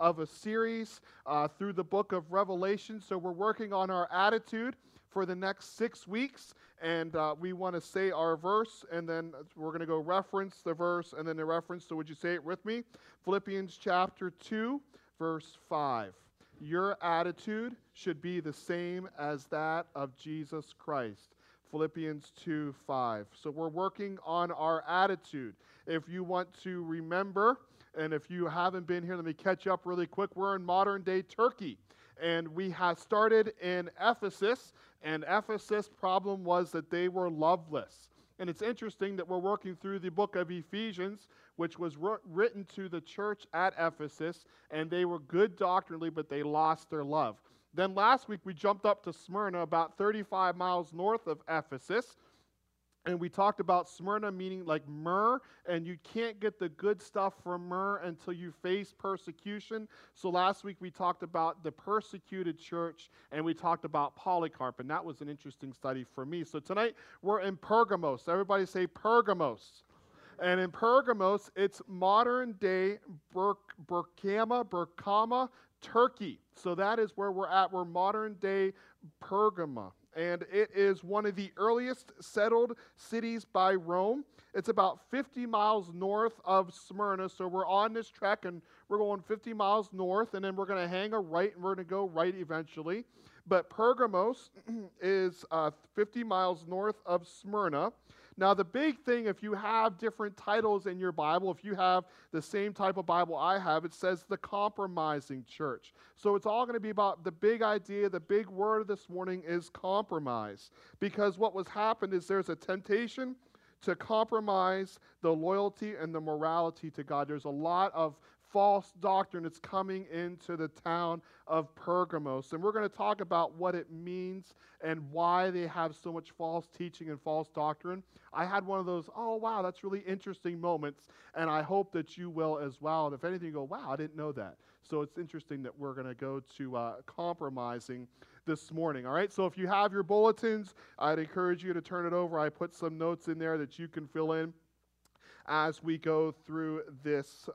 of a series through the book of Revelation. So we're working on our attitude for the next 6 weeks, and we want to say our verse, and then we're going to go reference the verse, and then the reference. So would you say it with me? Philippians chapter 2, verse 5. Your attitude should be the same as that of Jesus Christ. Philippians 2, 5. So we're working on our attitude. If you want to remember, and if you haven't been here, let me catch up really quick. We're in modern-day Turkey, and we have started in Ephesus, and Ephesus' problem was that they were loveless. And it's interesting that we're working through the book of Ephesians, which was written to the church at Ephesus, and they were good doctrinally, but they lost their love. Then last week, we jumped up to Smyrna, about 35 miles north of Ephesus, and we talked about Smyrna meaning like myrrh, and you can't get the good stuff from myrrh until you face persecution. So last week we talked about the persecuted church, and we talked about Polycarp, and that was an interesting study for me. So tonight we're in Pergamos. Everybody say Pergamos. And in Pergamos, it's modern-day Bergama, Turkey. So that is where we're at. We're modern-day Bergama. And it is one of the earliest settled cities by Rome. It's about 50 miles north of Smyrna. So we're on this trek, and we're going 50 miles north, and then we're going to hang a right, and we're going to go right eventually. But Pergamos is 50 miles north of Smyrna. Now, the big thing, if you have different titles in your Bible, if you have the same type of Bible I have, it says the compromising church. So it's all going to be about the big idea, the big word this morning is compromise. Because what was happened is there's a temptation to compromise the loyalty and the morality to God. There's a lot of false doctrine that's coming into the town of Pergamos. And we're going to talk about what it means and why they have so much false teaching and false doctrine. I had one of those, oh, wow, that's really interesting moments, and I hope that you will as well. And if anything, you go, wow, I didn't know that. So it's interesting that we're going to go to compromising this morning. All right, so if you have your bulletins, I'd encourage you to turn it over. I put some notes in there that you can fill in as we go through this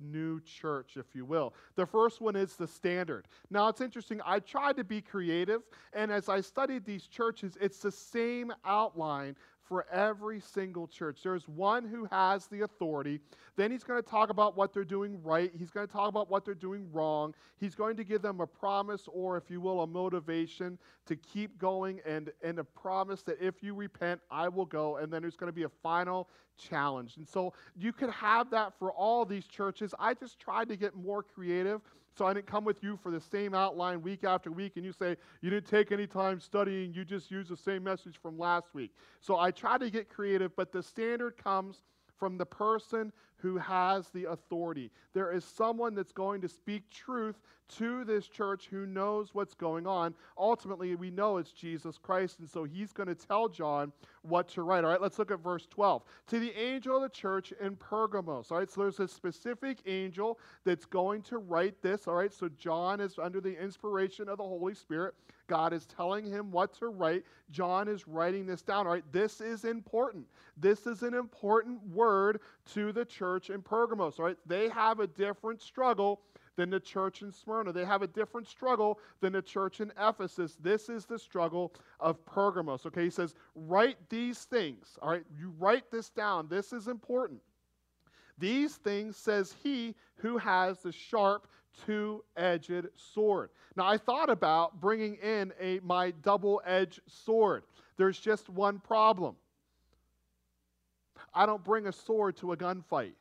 new church, if you will. The first one is the standard. Now, it's interesting. I tried to be creative, and as I studied these churches, it's the same outline for every single church. There's one who has the authority. Then he's going to talk about what they're doing right. He's going to talk about what they're doing wrong. He's going to give them a promise, or if you will, a motivation to keep going, and a promise that if you repent, I will go. And then there's going to be a final challenge. And so you could have that for all these churches. I just tried to get more creative. So I didn't come with you for the same outline week after week, and you say, you didn't take any time studying, you just used the same message from last week. So I try to get creative, but the standard comes from the person who has the authority. There is someone that's going to speak truth to this church who knows what's going on. Ultimately, we know it's Jesus Christ, and so he's going to tell John what to write. All right, let's look at verse 12. To the angel of the church in Pergamos. All right, so there's a specific angel that's going to write this. All right, so John is under the inspiration of the Holy Spirit. God is telling him what to write. John is writing this down. All right, this is important. This is an important word to the church in Pergamos. All right, they have a different struggle than the church in Smyrna. They have a different struggle than the church in Ephesus. This is the struggle of Pergamos. Okay, he says, write these things. All right, you write this down. This is important. These things says he who has the sharp two-edged sword. Now, I thought about bringing in my double-edged sword. There's just one problem. I don't bring a sword to a gunfight.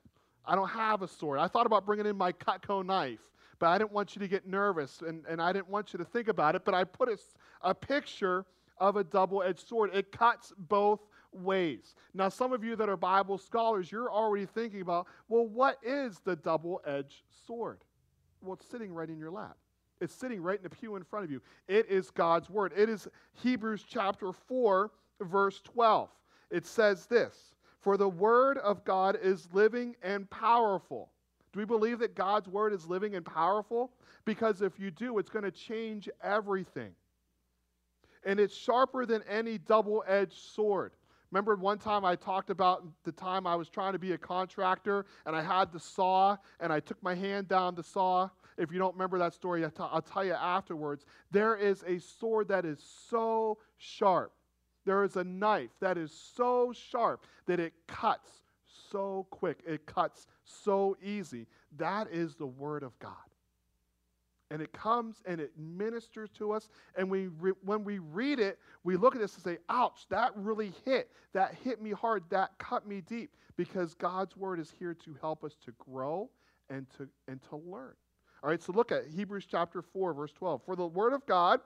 I don't have a sword. I thought about bringing in my Cutco knife, but I didn't want you to get nervous, and I didn't want you to think about it, but I put a picture of a double-edged sword. It cuts both ways. Now, some of you that are Bible scholars, you're already thinking about, well, what is the double-edged sword? Well, it's sitting right in your lap. It's sitting right in the pew in front of you. It is God's word. It is Hebrews chapter 4, verse 12. It says this, for the word of God is living and powerful. Do we believe that God's word is living and powerful? Because if you do, it's going to change everything. And it's sharper than any double-edged sword. Remember one time I talked about the time I was trying to be a contractor and I had the saw and I took my hand down the saw? If you don't remember that story, I'll tell you afterwards. There is a sword that is so sharp. There is a knife that is so sharp that it cuts so quick. It cuts so easy. That is the Word of God. And it comes and it ministers to us. And when we read it, we look at this and say, ouch, that really hit. That hit me hard. That cut me deep. Because God's Word is here to help us to grow and to learn. All right, so look at Hebrews chapter 4, verse 12. For the Word of God,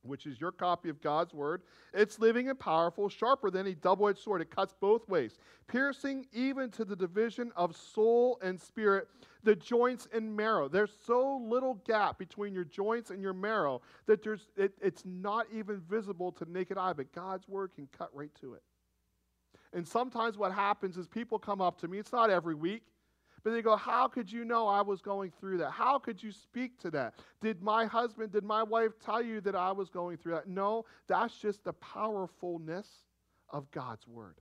which is your copy of God's Word, it's living and powerful, sharper than a double-edged sword. It cuts both ways, piercing even to the division of soul and spirit, the joints and marrow. There's so little gap between your joints and your marrow that it's not even visible to naked eye, but God's Word can cut right to it. And sometimes what happens is people come up to me, it's not every week, but they go, how could you know I was going through that? How could you speak to that? Did my wife tell you that I was going through that? No, that's just the powerfulness of God's Word.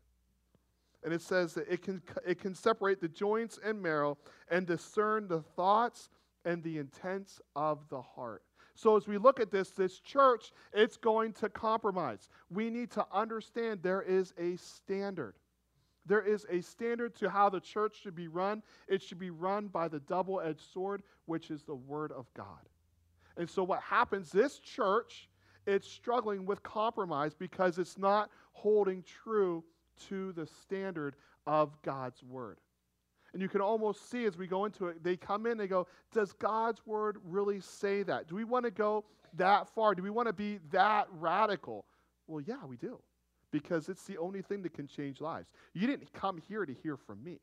And it says that it can separate the joints and marrow and discern the thoughts and the intents of the heart. So as we look at this church, it's going to compromise. We need to understand there is a standard. There is a standard to how the church should be run. It should be run by the double-edged sword, which is the Word of God. And so what happens, this church, it's struggling with compromise because it's not holding true to the standard of God's Word. And you can almost see as we go into it, they come in, they go, does God's Word really say that? Do we want to go that far? Do we want to be that radical? Well, yeah, we do. Because it's the only thing that can change lives. You didn't come here to hear from me.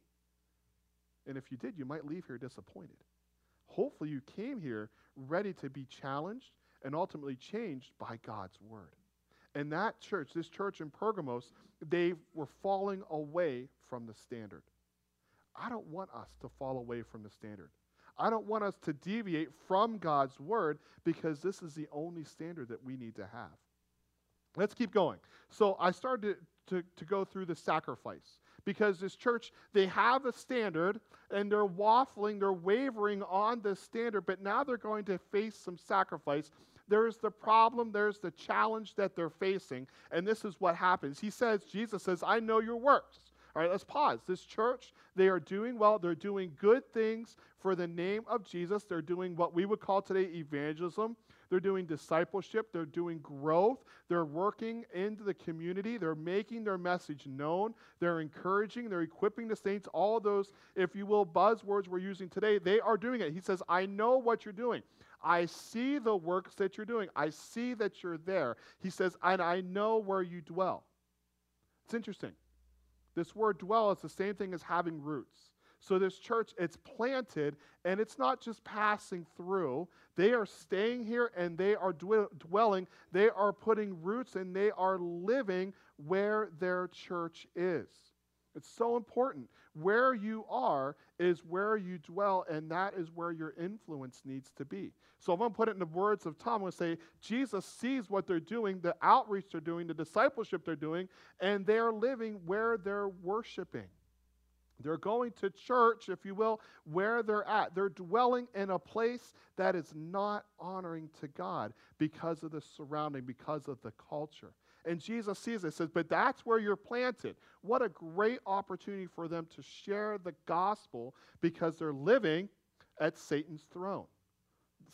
And if you did, you might leave here disappointed. Hopefully you came here ready to be challenged and ultimately changed by God's Word. And that church, this church in Pergamos, they were falling away from the standard. I don't want us to fall away from the standard. I don't want us to deviate from God's Word because this is the only standard that we need to have. Let's keep going. So I started to go through the sacrifice because this church, they have a standard and they're waffling, they're wavering on this standard, but now they're going to face some sacrifice. There's the problem, there's the challenge that they're facing, and this is what happens. Jesus says, I know your works. All right, let's pause. This church, they are doing well. They're doing good things for the name of Jesus. They're doing what we would call today evangelism. They're doing discipleship. They're doing growth. They're working into the community. They're making their message known. They're encouraging. They're equipping the saints. All those, if you will, buzzwords we're using today, they are doing it. He says, I know what you're doing. I see the works that you're doing. I see that you're there. He says, and I know where you dwell. It's interesting. This word dwell is the same thing as having roots. So this church, it's planted, and it's not just passing through. They are staying here, and they are dwelling. They are putting roots, and they are living where their church is. It's so important. Where you are is where you dwell, and that is where your influence needs to be. So I'm going to put it in the words of Tom. I'm going to say, Jesus sees what they're doing, the outreach they're doing, the discipleship they're doing, and they're living where they're worshiping. They're going to church, if you will, where they're at. They're dwelling in a place that is not honoring to God because of the surrounding, because of the culture. And Jesus sees it, says, but that's where you're planted. What a great opportunity for them to share the gospel because they're living at Satan's throne.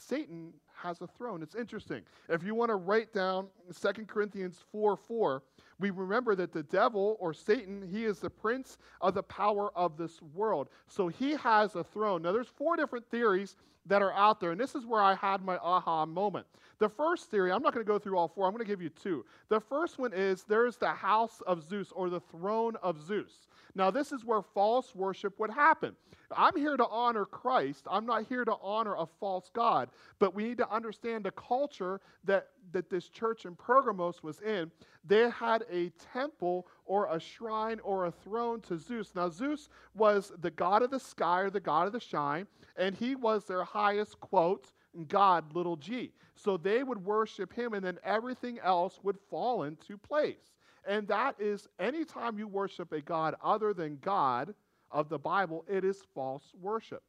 Satan has a throne. It's interesting. If you want to write down 2 Corinthians 4:4, we remember that the devil or Satan, he is the prince of the power of this world. So he has a throne. Now there's four different theories that are out there, and this is where I had my aha moment. The first theory, I'm not going to go through all four. I'm going to give you two. The first one is there's the house of Zeus or the throne of Zeus. Now this is where false worship would happen. I'm here to honor Christ. I'm not here to honor a false god, but we need to understand the culture that this church in Pergamos was in. They had a temple or a shrine or a throne to Zeus. Now, Zeus was the god of the sky or the god of the shine, and he was their highest, quote, god, little g. So they would worship him, and then everything else would fall into place. And that is, anytime you worship a god other than God of the Bible, it is false worship.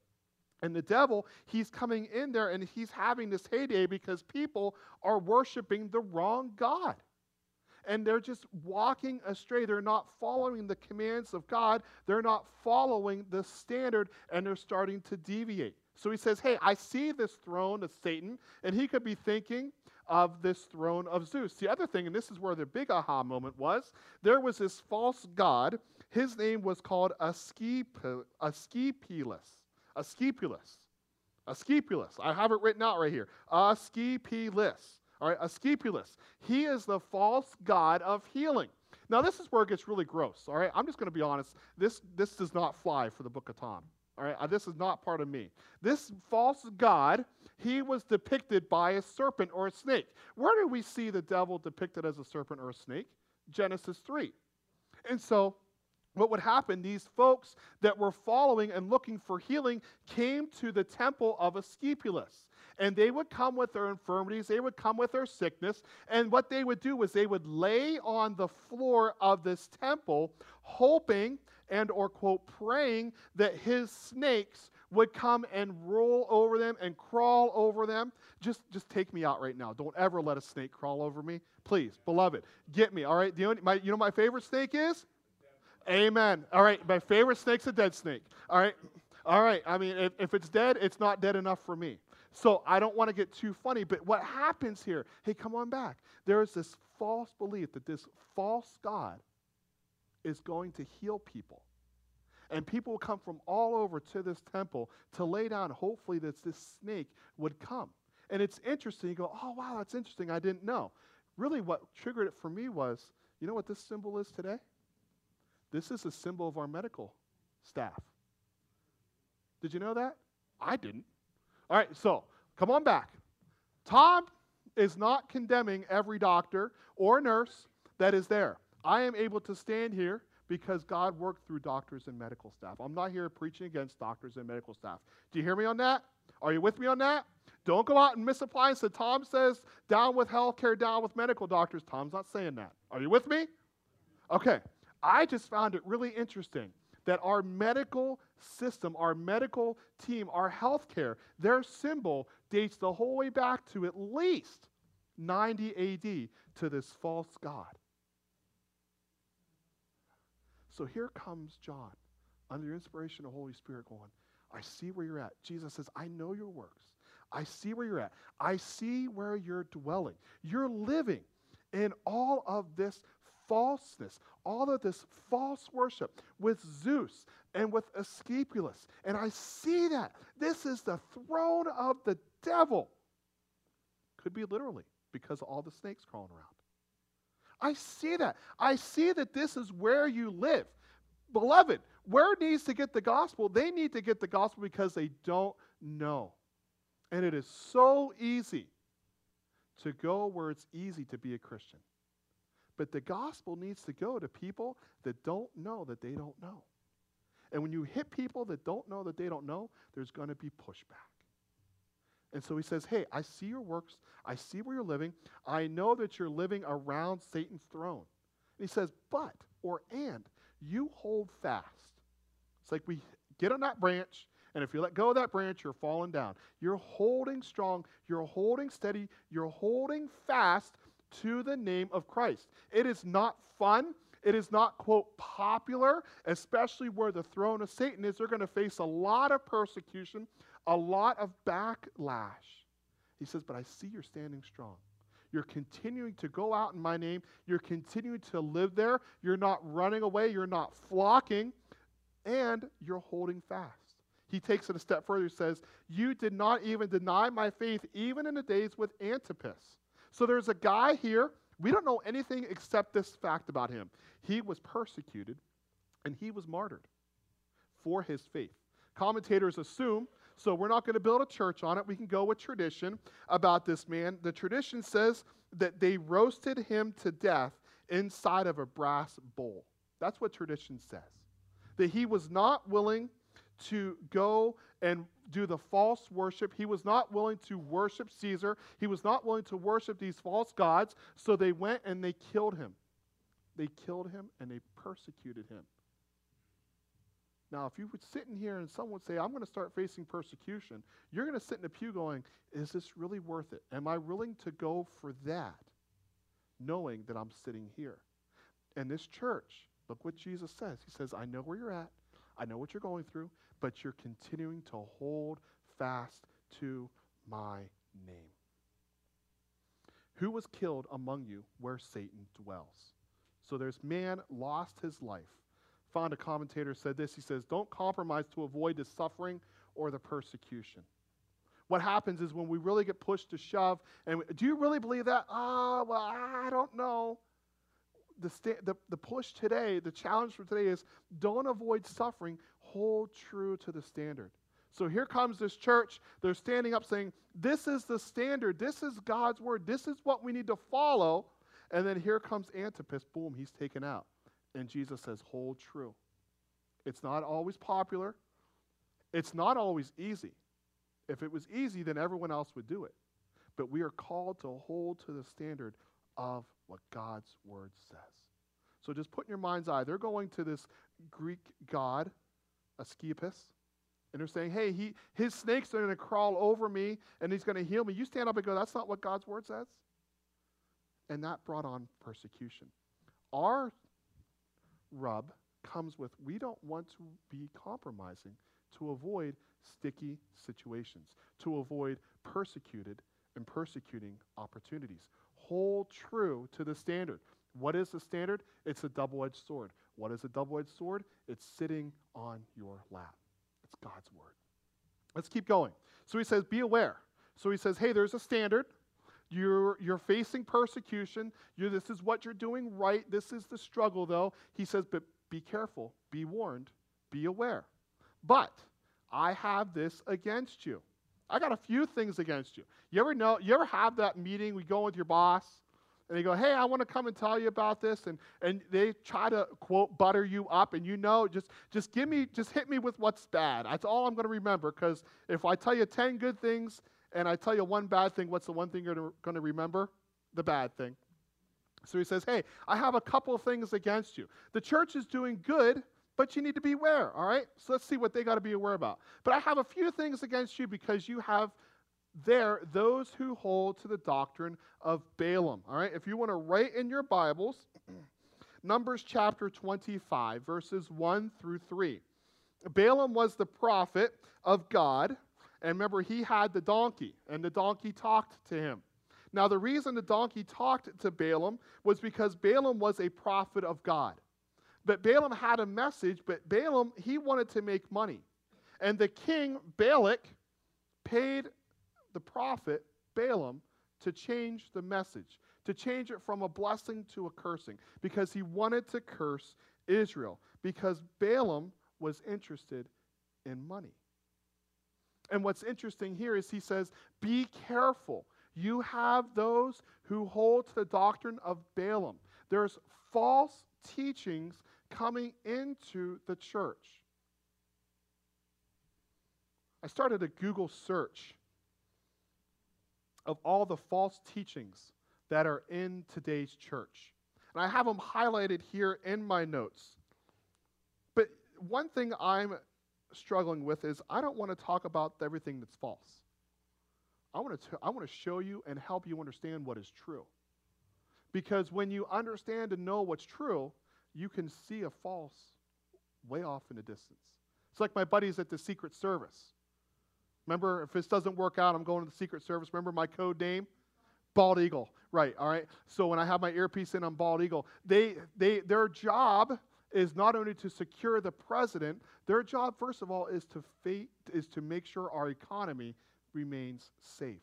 And the devil, he's coming in there and he's having this heyday because people are worshiping the wrong God. And they're just walking astray. They're not following the commands of God. They're not following the standard, and they're starting to deviate. So he says, hey, I see this throne of Satan, and he could be thinking of this throne of Zeus. The other thing, and this is where the big aha moment was, there was this false god. His name was called Asclepius. I have it written out right here. Asclepius. All right, Asclepius. He is the false god of healing. Now, this is where it gets really gross, all right? I'm just going to be honest. This does not fly for the Book of Tom, all right? This is not part of me. This false god, he was depicted by a serpent or a snake. Where do we see the devil depicted as a serpent or a snake? Genesis 3. And so what would happen, these folks that were following and looking for healing came to the temple of Asclepius. And they would come with their infirmities, they would come with their sickness, and what they would do was they would lay on the floor of this temple, hoping and or, quote, praying that his snakes would come and roll over them and crawl over them. Just take me out right now. Don't ever let a snake crawl over me. Please, beloved, get me, all right? You know my favorite snake is? Amen. All right, my favorite snake's a dead snake. All right, I mean, if it's dead, it's not dead enough for me. So I don't want to get too funny, but what happens here? Hey, come on back. There is this false belief that this false god is going to heal people. And people will come from all over to this temple to lay down, hopefully, that this snake would come. And it's interesting. You go, oh, wow, that's interesting. I didn't know. Really, what triggered it for me was, you know what this symbol is today? This is a symbol of our medical staff. Did you know that? I didn't. All right, so come on back. Tom is not condemning every doctor or nurse that is there. I am able to stand here because God worked through doctors and medical staff. I'm not here preaching against doctors and medical staff. Do you hear me on that? Are you with me on that? Don't go out and misapply. So Tom says, down with healthcare, down with medical doctors. Tom's not saying that. Are you with me? Okay. I just found it really interesting that our medical system, our medical team, our healthcare, their symbol dates the whole way back to at least 90 A.D. to this false god. So here comes John, under the inspiration of the Holy Spirit, going, I see where you're at. Jesus says, I know your works. I see where you're at. I see where you're dwelling. You're living in all of this falseness, all of this false worship with Zeus and with Asclepius. And I see that. This is the throne of the devil. Could be literally because of all the snakes crawling around. I see that. I see that this is where you live. Beloved, where needs to get the gospel? They need to get the gospel because they don't know. And it is so easy to go where it's easy to be a Christian. But the gospel needs to go to people that don't know that they don't know. And when you hit people that don't know that they don't know, there's going to be pushback. And so he says, hey, I see your works. I see where you're living. I know that you're living around Satan's throne. And he says, but, or and, you hold fast. It's like we get on that branch, and if you let go of that branch, you're falling down. You're holding strong. You're holding steady. You're holding fast to the name of Christ. It is not fun. It is not, quote, popular, especially where the throne of Satan is. They're going to face a lot of persecution, a lot of backlash. He says, but I see you're standing strong. You're continuing to go out in my name. You're continuing to live there. You're not running away. You're not flocking. And you're holding fast. He takes it a step further. He says, you did not even deny my faith, even in the days with Antipas. So there's a guy here, we don't know anything except this fact about him. He was persecuted and he was martyred for his faith. Commentators assume, so we're not going to build a church on it, we can go with tradition about this man. The tradition says that they roasted him to death inside of a brass bowl. That's what tradition says. That he was not willing to go and do the false worship. He was not willing to worship Caesar. He was not willing to worship these false gods, so they went and they killed him. They killed him and they persecuted him. Now, if you were sitting here and someone would say, I'm going to start facing persecution, you're going to sit in a pew going, is this really worth it? Am I willing to go for that, knowing that I'm sitting here? And this church, look what Jesus says. He says, I know where you're at. I know what you're going through, but you're continuing to hold fast to my name. Who was killed among you where Satan dwells? So there's man lost his life. Found a commentator said this. He says, don't compromise to avoid the suffering or the persecution. What happens is when we really get pushed to shove, and do you really believe that? Well, I don't know. The push today, the challenge for today is don't avoid suffering. Hold true to the standard. So here comes this church. They're standing up saying, this is the standard. This is God's word. This is what we need to follow. And then here comes Antipas. Boom, he's taken out. And Jesus says, hold true. It's not always popular. It's not always easy. If it was easy, then everyone else would do it. But we are called to hold to the standard of what God's word says. So just put in your mind's eye, they're going to this Greek god, Asclepius, and they're saying, hey, his snakes are going to crawl over me, and he's going to heal me. You stand up and go, that's not what God's word says. And that brought on persecution. Our rub comes with, we don't want to be compromising to avoid sticky situations, to avoid persecuted and persecuting opportunities. Hold true to the standard. What is the standard? It's a double-edged sword. What is a double-edged sword? It's sitting on your lap. It's God's word. Let's keep going. So he says, be aware. So he says, hey, there's a standard. You're facing persecution. This is what you're doing right. This is the struggle, though. He says, but be careful, be warned, be aware. But I have this against you. I got a few things against you. You ever have that meeting? We go with your boss, and they go, hey, I want to come and tell you about this, and they try to, quote, butter you up, and just hit me with what's bad. That's all I'm going to remember, because if I tell you 10 good things, and I tell you one bad thing, what's the one thing you're going to remember? The bad thing. So he says, hey, I have a couple of things against you. The church is doing good, but you need to be aware, all right? So let's see what they got to be aware about. But I have a few things against you because you have there those who hold to the doctrine of Balaam, all right? If you want to write in your Bibles, Numbers chapter 25, verses 1 through 3. Balaam was the prophet of God. And remember, he had the donkey, and the donkey talked to him. Now, the reason the donkey talked to Balaam was because Balaam was a prophet of God. But Balaam had a message, but Balaam, he wanted to make money. And the king, Balak, paid the prophet, Balaam, to change the message, to change it from a blessing to a cursing, because he wanted to curse Israel, because Balaam was interested in money. And what's interesting here is he says, be careful. You have those who hold to the doctrine of Balaam. There's false teachings coming into the church. I started a Google search of all the false teachings that are in today's church. And I have them highlighted here in my notes. But one thing I'm struggling with is I don't want to talk about everything that's false. I want to show you and help you understand what is true. Because when you understand and know what's true, you can see a false way off in the distance. It's like my buddies at the Secret Service. Remember, if this doesn't work out, I'm going to the Secret Service. Remember my code name? Bald Eagle. Right, all right. So when I have my earpiece in, I'm Bald Eagle. Their job is not only to secure the president, their job, first of all, is to make sure our economy remains safe.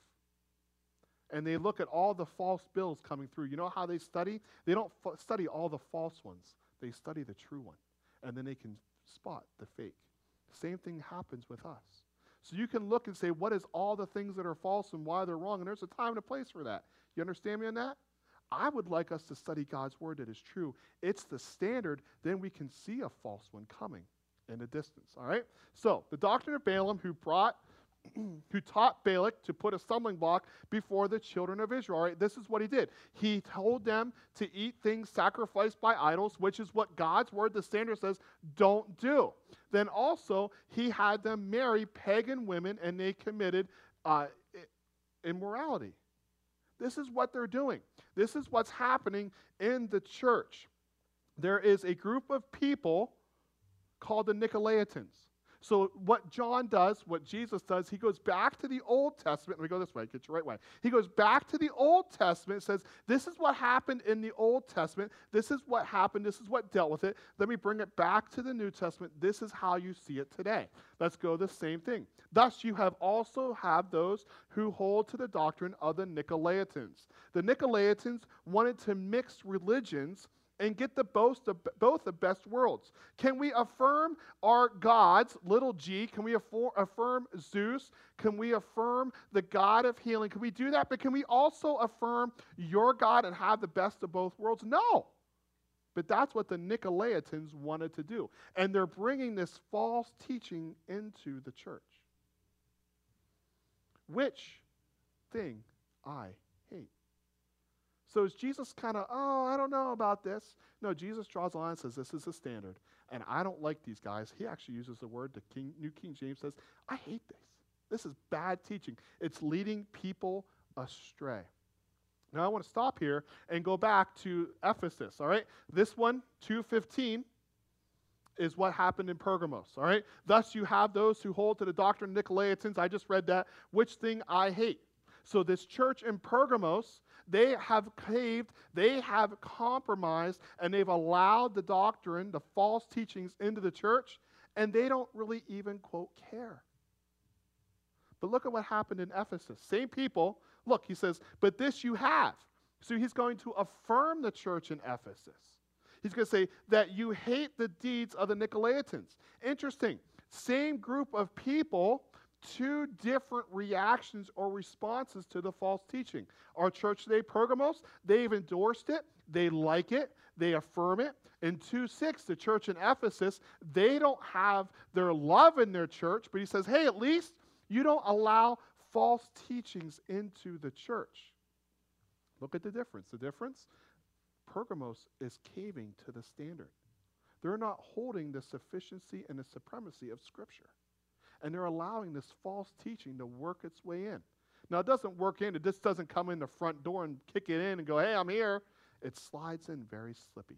And they look at all the false bills coming through. You know how they study? They don't study all the false ones. They study the true one. And then they can spot the fake. Same thing happens with us. So you can look and say, what is all the things that are false and why they're wrong? And there's a time and a place for that. You understand me on that? I would like us to study God's word that is true. It's the standard. Then we can see a false one coming in the distance, all right? So the doctrine of Balaam, who brought who taught Balak to put a stumbling block before the children of Israel. All right, this is what he did. He told them to eat things sacrificed by idols, which is what God's word, the standard, says, don't do. Then also, he had them marry pagan women, and they committed immorality. This is what they're doing. This is what's happening in the church. There is a group of people called the Nicolaitans. So what John does, what Jesus does, he goes back to the Old Testament. Let me go this way, get you right way. He goes back to the Old Testament, says, this is what happened in the Old Testament. This is what happened. This is what dealt with it. Let me bring it back to the New Testament. This is how you see it today. Let's go the same thing. Thus you have also have those who hold to the doctrine of the Nicolaitans. The Nicolaitans wanted to mix religions and get the both the best worlds. Can we affirm our gods, little g? Can we affirm Zeus? Can we affirm the God of healing? Can we do that? But can we also affirm your God and have the best of both worlds? No. But that's what the Nicolaitans wanted to do. And they're bringing this false teaching into the church. Which thing I hate. So is Jesus kind of, oh, I don't know about this? No, Jesus draws a line and says, this is the standard, and I don't like these guys. He actually uses the word, New King James says, I hate this. This is bad teaching. It's leading people astray. Now, I want to stop here and go back to Ephesus, all right? This one, 2:15. Is what happened in Pergamos, all right? Thus you have those who hold to the doctrine of Nicolaitans. I just read that. Which thing I hate. So this church in Pergamos, they have caved, they have compromised, and they've allowed the doctrine, the false teachings into the church, and they don't really even, quote, care. But look at what happened in Ephesus. Same people. Look, he says, but this you have. So he's going to affirm the church in Ephesus. He's going to say that you hate the deeds of the Nicolaitans. Interesting. Same group of people. Two different reactions or responses to the false teaching. Our church today, Pergamos, they've endorsed it. They like it. They affirm it. In 2:6, the church in Ephesus, they don't have their love in their church, but he says, hey, at least you don't allow false teachings into the church. Look at the difference. The difference? Pergamos is caving to the standard. They're not holding the sufficiency and the supremacy of Scripture. And they're allowing this false teaching to work its way in. Now, it doesn't work in. It just doesn't come in the front door and kick it in and go, hey, I'm here. It slides in very slippy.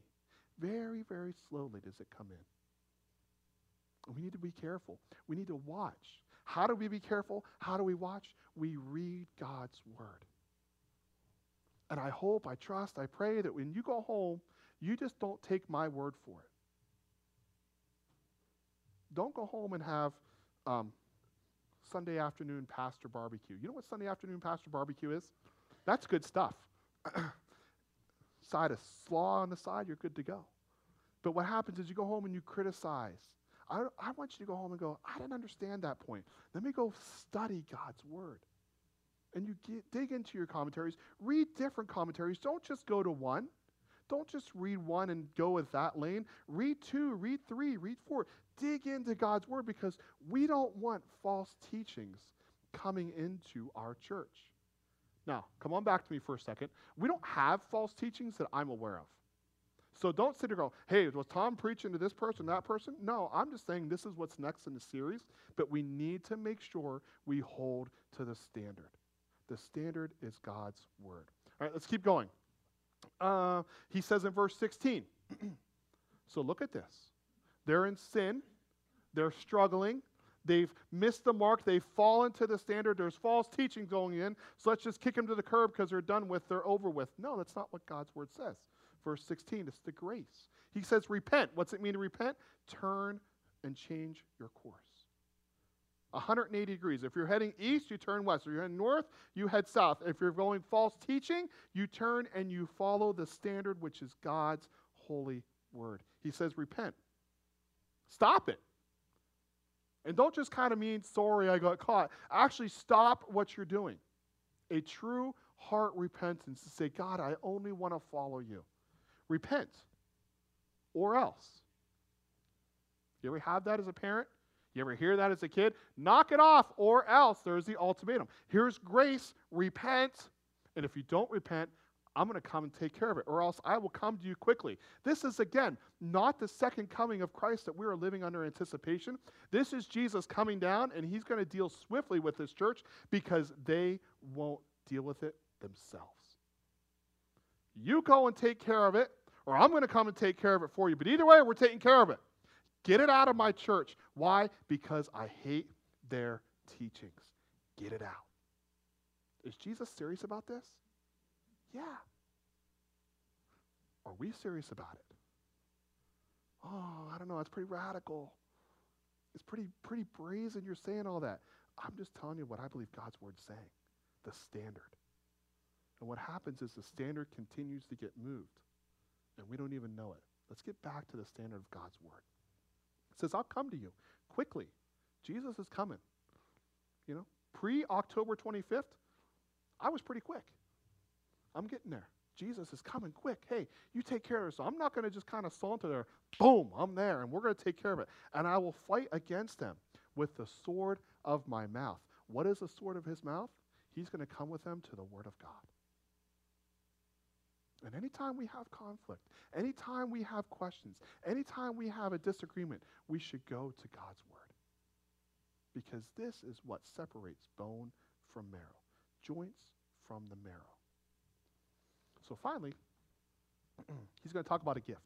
Very, very slowly does it come in. We need to be careful. We need to watch. How do we be careful? How do we watch? We read God's word. And I hope, I trust, I pray that when you go home, you just don't take my word for it. Don't go home and have Sunday afternoon pastor barbecue. You know what Sunday afternoon pastor barbecue is? That's good stuff. Side of slaw on the side, you're good to go. But what happens is you go home and you criticize. I want you to go home and go, I didn't understand that point. Let me go study God's word. And you dig into your commentaries. Read different commentaries. Don't just go to one. Don't just read one and go with that lane. Read two, read three, read four. Dig into God's word because we don't want false teachings coming into our church. Now, come on back to me for a second. We don't have false teachings that I'm aware of. So don't sit there and go, hey, was Tom preaching to this person, that person? No, I'm just saying this is what's next in the series, but we need to make sure we hold to the standard. The standard is God's word. All right, let's keep going. He says in verse 16, so look at this. They're in sin. They're struggling. They've missed the mark. They've fallen to the standard. There's false teaching going in. So let's just kick them to the curb because they're done with, they're over with. No, that's not what God's word says. Verse 16, it's the grace. He says repent. What's it mean to repent? Turn and change your course. 180 degrees. If you're heading east, you turn west. If you're heading north, you head south. If you're going false teaching, you turn and you follow the standard, which is God's holy word. He says repent. Stop it. And don't just kind of mean, sorry, I got caught. Actually, stop what you're doing. A true heart repentance to say, God, I only want to follow you. Repent or else. You ever have that as a parent? You ever hear that as a kid? Knock it off or else. There's the ultimatum. Here's grace. Repent. And if you don't repent, I'm going to come and take care of it, or else I will come to you quickly. This is, again, not the second coming of Christ that we are living under anticipation. This is Jesus coming down, and he's going to deal swiftly with this church because they won't deal with it themselves. You go and take care of it, or I'm going to come and take care of it for you. But either way, we're taking care of it. Get it out of my church. Why? Because I hate their teachings. Get it out. Is Jesus serious about this? Yeah. Are we serious about it? Oh, I don't know. That's pretty radical. It's pretty brazen you're saying all that. I'm just telling you what I believe God's word's saying, the standard. And what happens is the standard continues to get moved, and we don't even know it. Let's get back to the standard of God's word. It says, I'll come to you quickly. Jesus is coming. You know, pre-October 25th, I was pretty quick. I'm getting there. Jesus is coming quick. Hey, you take care of it. So I'm not going to just kind of saunter there. Boom, I'm there, and we're going to take care of it. And I will fight against them with the sword of my mouth. What is the sword of his mouth? He's going to come with them to the word of God. And anytime we have conflict, anytime we have questions, anytime we have a disagreement, we should go to God's word. Because this is what separates bone from marrow, joints from the marrow. So finally, he's going to talk about a gift.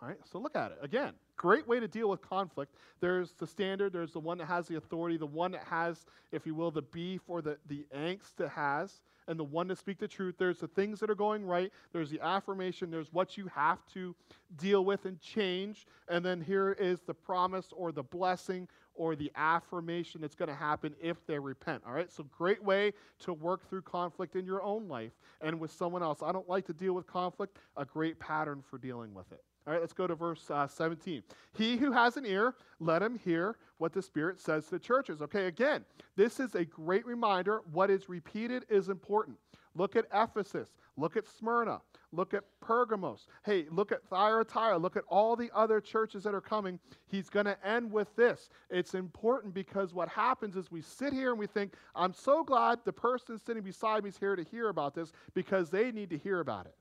All right, so look at it. Again, great way to deal with conflict. There's the standard. There's the one that has the authority, the one that has, if you will, the beef or the angst that has, and the one to speak the truth. There's the things that are going right. There's the affirmation. There's what you have to deal with and change. And then here is the promise or the blessing or the affirmation that's going to happen if they repent. All right, so great way to work through conflict in your own life and with someone else. I don't like to deal with conflict. A great pattern for dealing with it. All right, let's go to verse 17. He who has an ear, let him hear what the Spirit says to the churches. Okay, again, this is a great reminder. What is repeated is important. Look at Ephesus. Look at Smyrna. Look at Pergamos. Hey, look at Thyatira. Look at all the other churches that are coming. He's going to end with this. It's important because what happens is we sit here and we think, I'm so glad the person sitting beside me is here to hear about this because they need to hear about it.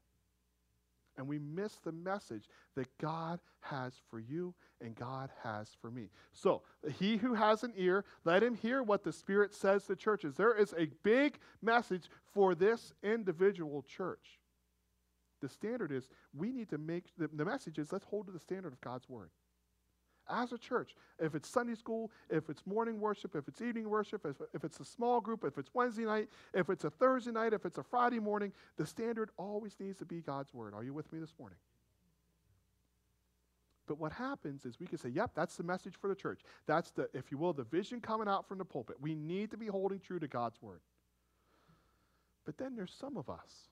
And we miss the message that God has for you and God has for me. So, he who has an ear, let him hear what the Spirit says to churches. There is a big message for this individual church. The standard is, we need to make, the message is, let's hold to the standard of God's word. As a church, if it's Sunday school, if it's morning worship, if it's evening worship, if it's a small group, if it's Wednesday night, if it's a Thursday night, if it's a Friday morning, the standard always needs to be God's word. Are you with me this morning? But what happens is we can say, yep, that's the message for the church. That's the, if you will, the vision coming out from the pulpit. We need to be holding true to God's word. But then there's some of us,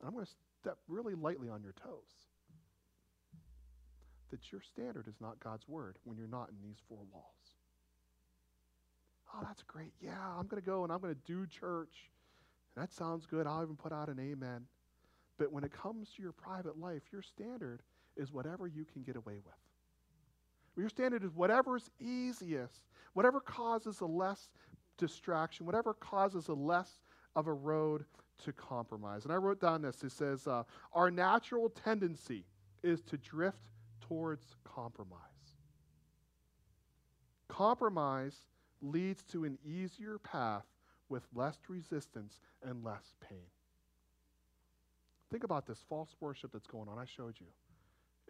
and I'm going to step really lightly on your toes, that your standard is not God's word when you're not in these four walls. Oh, that's great. Yeah, I'm going to go and I'm going to do church. And that sounds good. I'll even put out an amen. But when it comes to your private life, your standard is whatever you can get away with. Your standard is whatever is easiest, whatever causes a less distraction, whatever causes a less of a road to compromise. And I wrote down this. It says, our natural tendency is to drift towards compromise. Compromise leads to an easier path with less resistance and less pain. Think about this false worship that's going on. I showed you.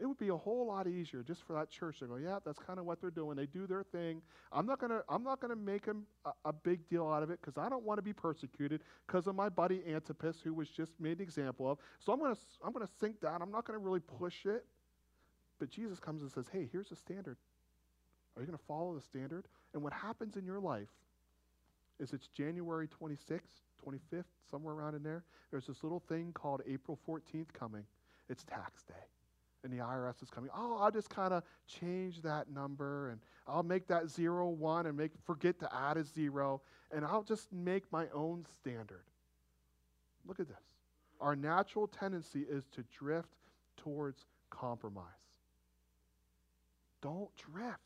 It would be a whole lot easier just for that church to go, yeah, that's kind of what they're doing. They do their thing. I'm not gonna make them a big deal out of it because I don't want to be persecuted because of my buddy Antipas, who was just made an example of. So I'm gonna sink down. I'm not gonna really push it. But Jesus comes and says, hey, here's the standard. Are you going to follow the standard? And what happens in your life is it's January 26th, 25th, somewhere around in there. There's this little thing called April 14th coming. It's tax day. And the IRS is coming. Oh, I'll just kind of change that number, and I'll make that 0-1 and forget to add a 0, and I'll just make my own standard. Look at this. Our natural tendency is to drift towards compromise. Don't drift.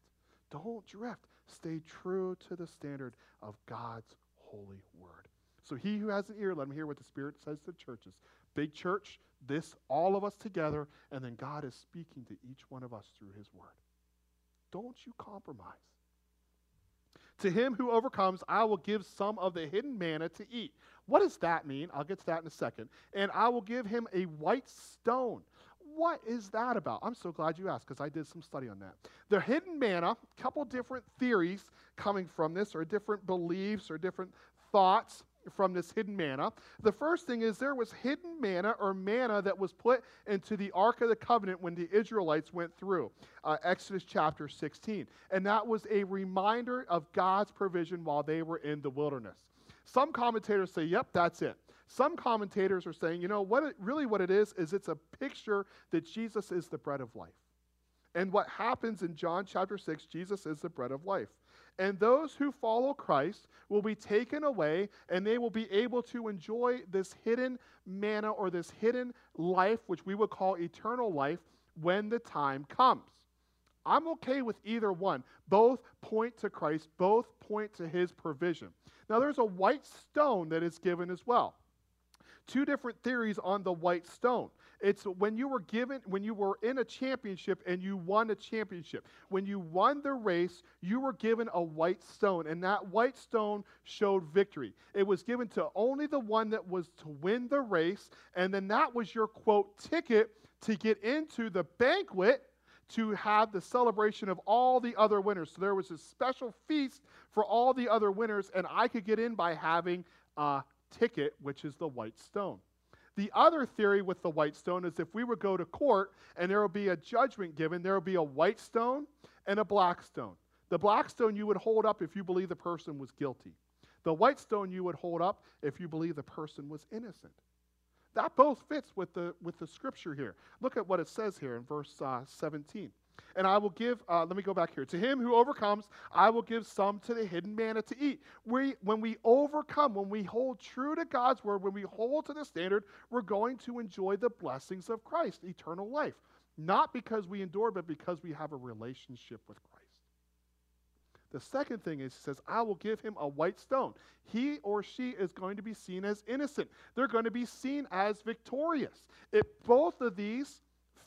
Don't drift. Stay true to the standard of God's holy word. So he who has an ear, let him hear what the Spirit says to churches. Big church, this, all of us together, and then God is speaking to each one of us through his word. Don't you compromise. To him who overcomes, I will give some of the hidden manna to eat. What does that mean? I'll get to that in a second. And I will give him a white stone. What is that about? I'm so glad you asked because I did some study on that. The hidden manna, a couple different theories coming from this or different beliefs or different thoughts from this hidden manna. The first thing is there was hidden manna or manna that was put into the Ark of the Covenant when the Israelites went through Exodus chapter 16. And that was a reminder of God's provision while they were in the wilderness. Some commentators say, yep, that's it. Some commentators are saying, you know, what it is it's a picture that Jesus is the bread of life. And what happens in John chapter 6, Jesus is the bread of life. And those who follow Christ will be taken away, and they will be able to enjoy this hidden manna or this hidden life, which we would call eternal life, when the time comes. I'm okay with either one. Both point to Christ. Both point to his provision. Now, there's a white stone that is given as well. Two different theories on the white stone. It's when you were in a championship and you won a championship. When you won the race, you were given a white stone, and that white stone showed victory. It was given to only the one that was to win the race, and then that was your, quote, ticket to get into the banquet to have the celebration of all the other winners. So there was a special feast for all the other winners, and I could get in by having a ticket, which is the white stone. The other theory with the white stone is if we would go to court and there will be a judgment given, there will be a white stone and a black stone. The black stone you would hold up if you believe the person was guilty. The white stone you would hold up if you believe the person was innocent. That both fits with the scripture here. Look at what it says here in verse 17. And I will give, let me go back here. To him who overcomes, I will give some to the hidden manna to eat. When we overcome, when we hold true to God's word, when we hold to the standard, we're going to enjoy the blessings of Christ, eternal life. Not because we endure, but because we have a relationship with Christ. The second thing is, he says, I will give him a white stone. He or she is going to be seen as innocent. They're going to be seen as victorious. If both of these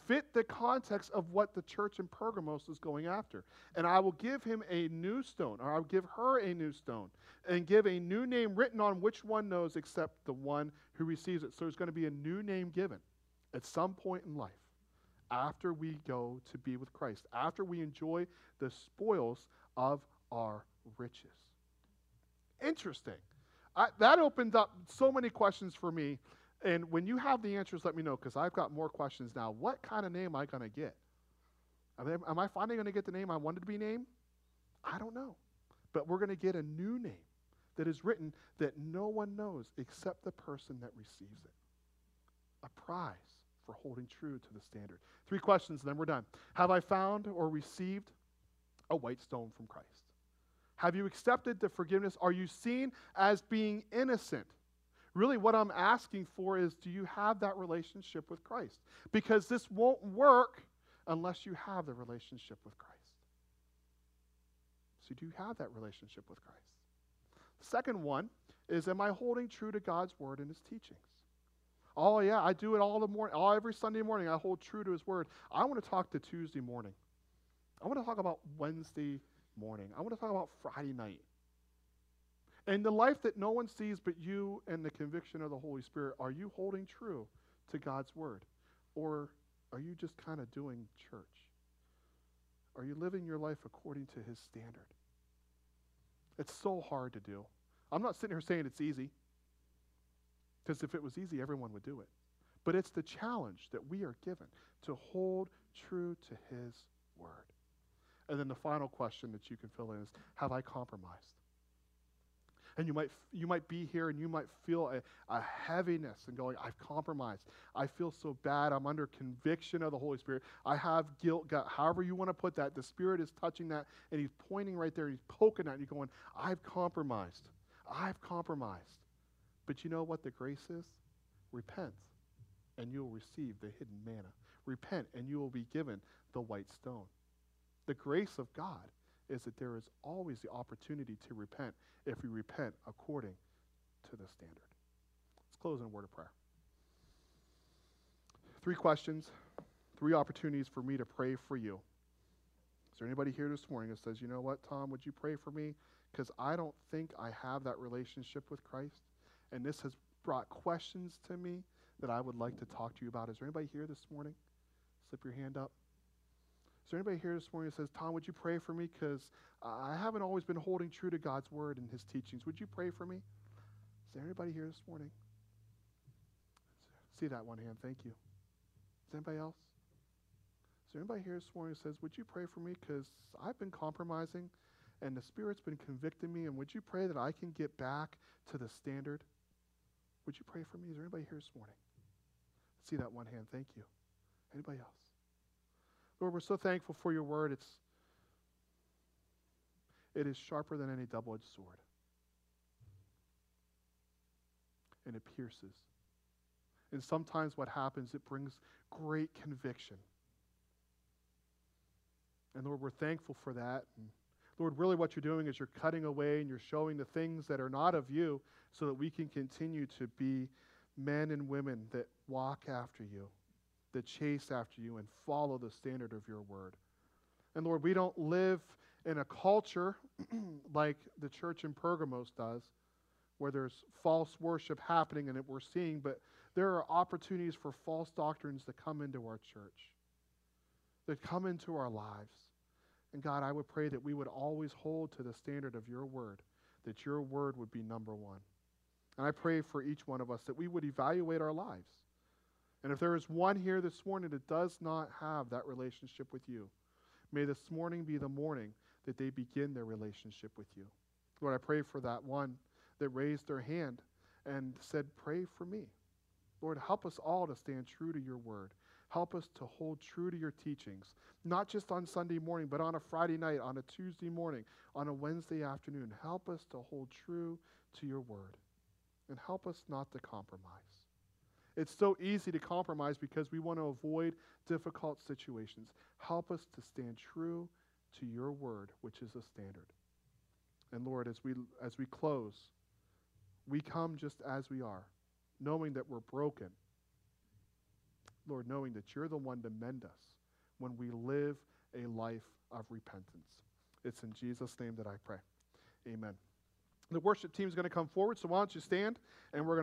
fit the context of what the church in Pergamos is going after. And I will give him a new stone, or I will give her a new stone, and give a new name written on which one knows except the one who receives it. So there's going to be a new name given at some point in life after we go to be with Christ, after we enjoy the spoils of our riches. Interesting. That opened up so many questions for me. And when you have the answers, let me know, because I've got more questions now. What kind of name am I going to get? Am I finally going to get the name I wanted to be named? I don't know. But we're going to get a new name that is written that no one knows except the person that receives it. A prize for holding true to the standard. Three questions, and then we're done. Have I found or received a white stone from Christ? Have you accepted the forgiveness? Are you seen as being innocent? Really, what I'm asking for is, do you have that relationship with Christ? Because this won't work unless you have the relationship with Christ. So do you have that relationship with Christ? The second one is, am I holding true to God's word and his teachings? Oh, yeah, I do it all the morning. Oh, every Sunday morning I hold true to his word. I want to talk to Tuesday morning. I want to talk about Wednesday morning. I want to talk about Friday night. And the life that no one sees but you and the conviction of the Holy Spirit, are you holding true to God's word? Or are you just kind of doing church? Are you living your life according to his standard? It's so hard to do. I'm not sitting here saying it's easy, because if it was easy, everyone would do it. But it's the challenge that we are given to hold true to his word. And then the final question that you can fill in is, have I compromised? And you might be here and you might feel a heaviness and going, I've compromised. I feel so bad. I'm under conviction of the Holy Spirit. I have guilt, God, however you want to put that. The Spirit is touching that, and he's pointing right there. He's poking at it, and you're going, I've compromised. I've compromised. But you know what the grace is? Repent, and you will receive the hidden manna. Repent, and you will be given the white stone. The grace of God is that there is always the opportunity to repent if we repent according to the standard. Let's close in a word of prayer. Three questions, three opportunities for me to pray for you. Is there anybody here this morning that says, you know what, Tom, would you pray for me? Because I don't think I have that relationship with Christ, and this has brought questions to me that I would like to talk to you about. Is there anybody here this morning? Slip your hand up. Is there anybody here this morning that says, Tom, would you pray for me? Because I haven't always been holding true to God's word and his teachings. Would you pray for me? Is there anybody here this morning? See that one hand. Thank you. Is there anybody else? Is there anybody here this morning that says, would you pray for me? Because I've been compromising and the Spirit's been convicting me. And would you pray that I can get back to the standard? Would you pray for me? Is there anybody here this morning? See that one hand. Thank you. Anybody else? Lord, we're so thankful for your word. It is sharper than any double-edged sword. And it pierces. And sometimes what happens, it brings great conviction. And Lord, we're thankful for that. And Lord, really what you're doing is you're cutting away and you're showing the things that are not of you so that we can continue to be men and women that walk after you, that chase after you and follow the standard of your word. And Lord, we don't live in a culture like the church in Pergamos does, where there's false worship happening and that we're seeing, but there are opportunities for false doctrines that come into our church, that come into our lives. And God, I would pray that we would always hold to the standard of your word, that your word would be number one. And I pray for each one of us that we would evaluate our lives. And if there is one here this morning that does not have that relationship with you, may this morning be the morning that they begin their relationship with you. Lord, I pray for that one that raised their hand and said, pray for me. Lord, help us all to stand true to your word. Help us to hold true to your teachings, not just on Sunday morning, but on a Friday night, on a Tuesday morning, on a Wednesday afternoon. Help us to hold true to your word and help us not to compromise. It's so easy to compromise because we want to avoid difficult situations. Help us to stand true to your word, which is a standard. And Lord, as we close, we come just as we are, knowing that we're broken. Lord, knowing that you're the one to mend us when we live a life of repentance. It's in Jesus' name that I pray. Amen. The worship team is going to come forward, so why don't you stand, and we're going to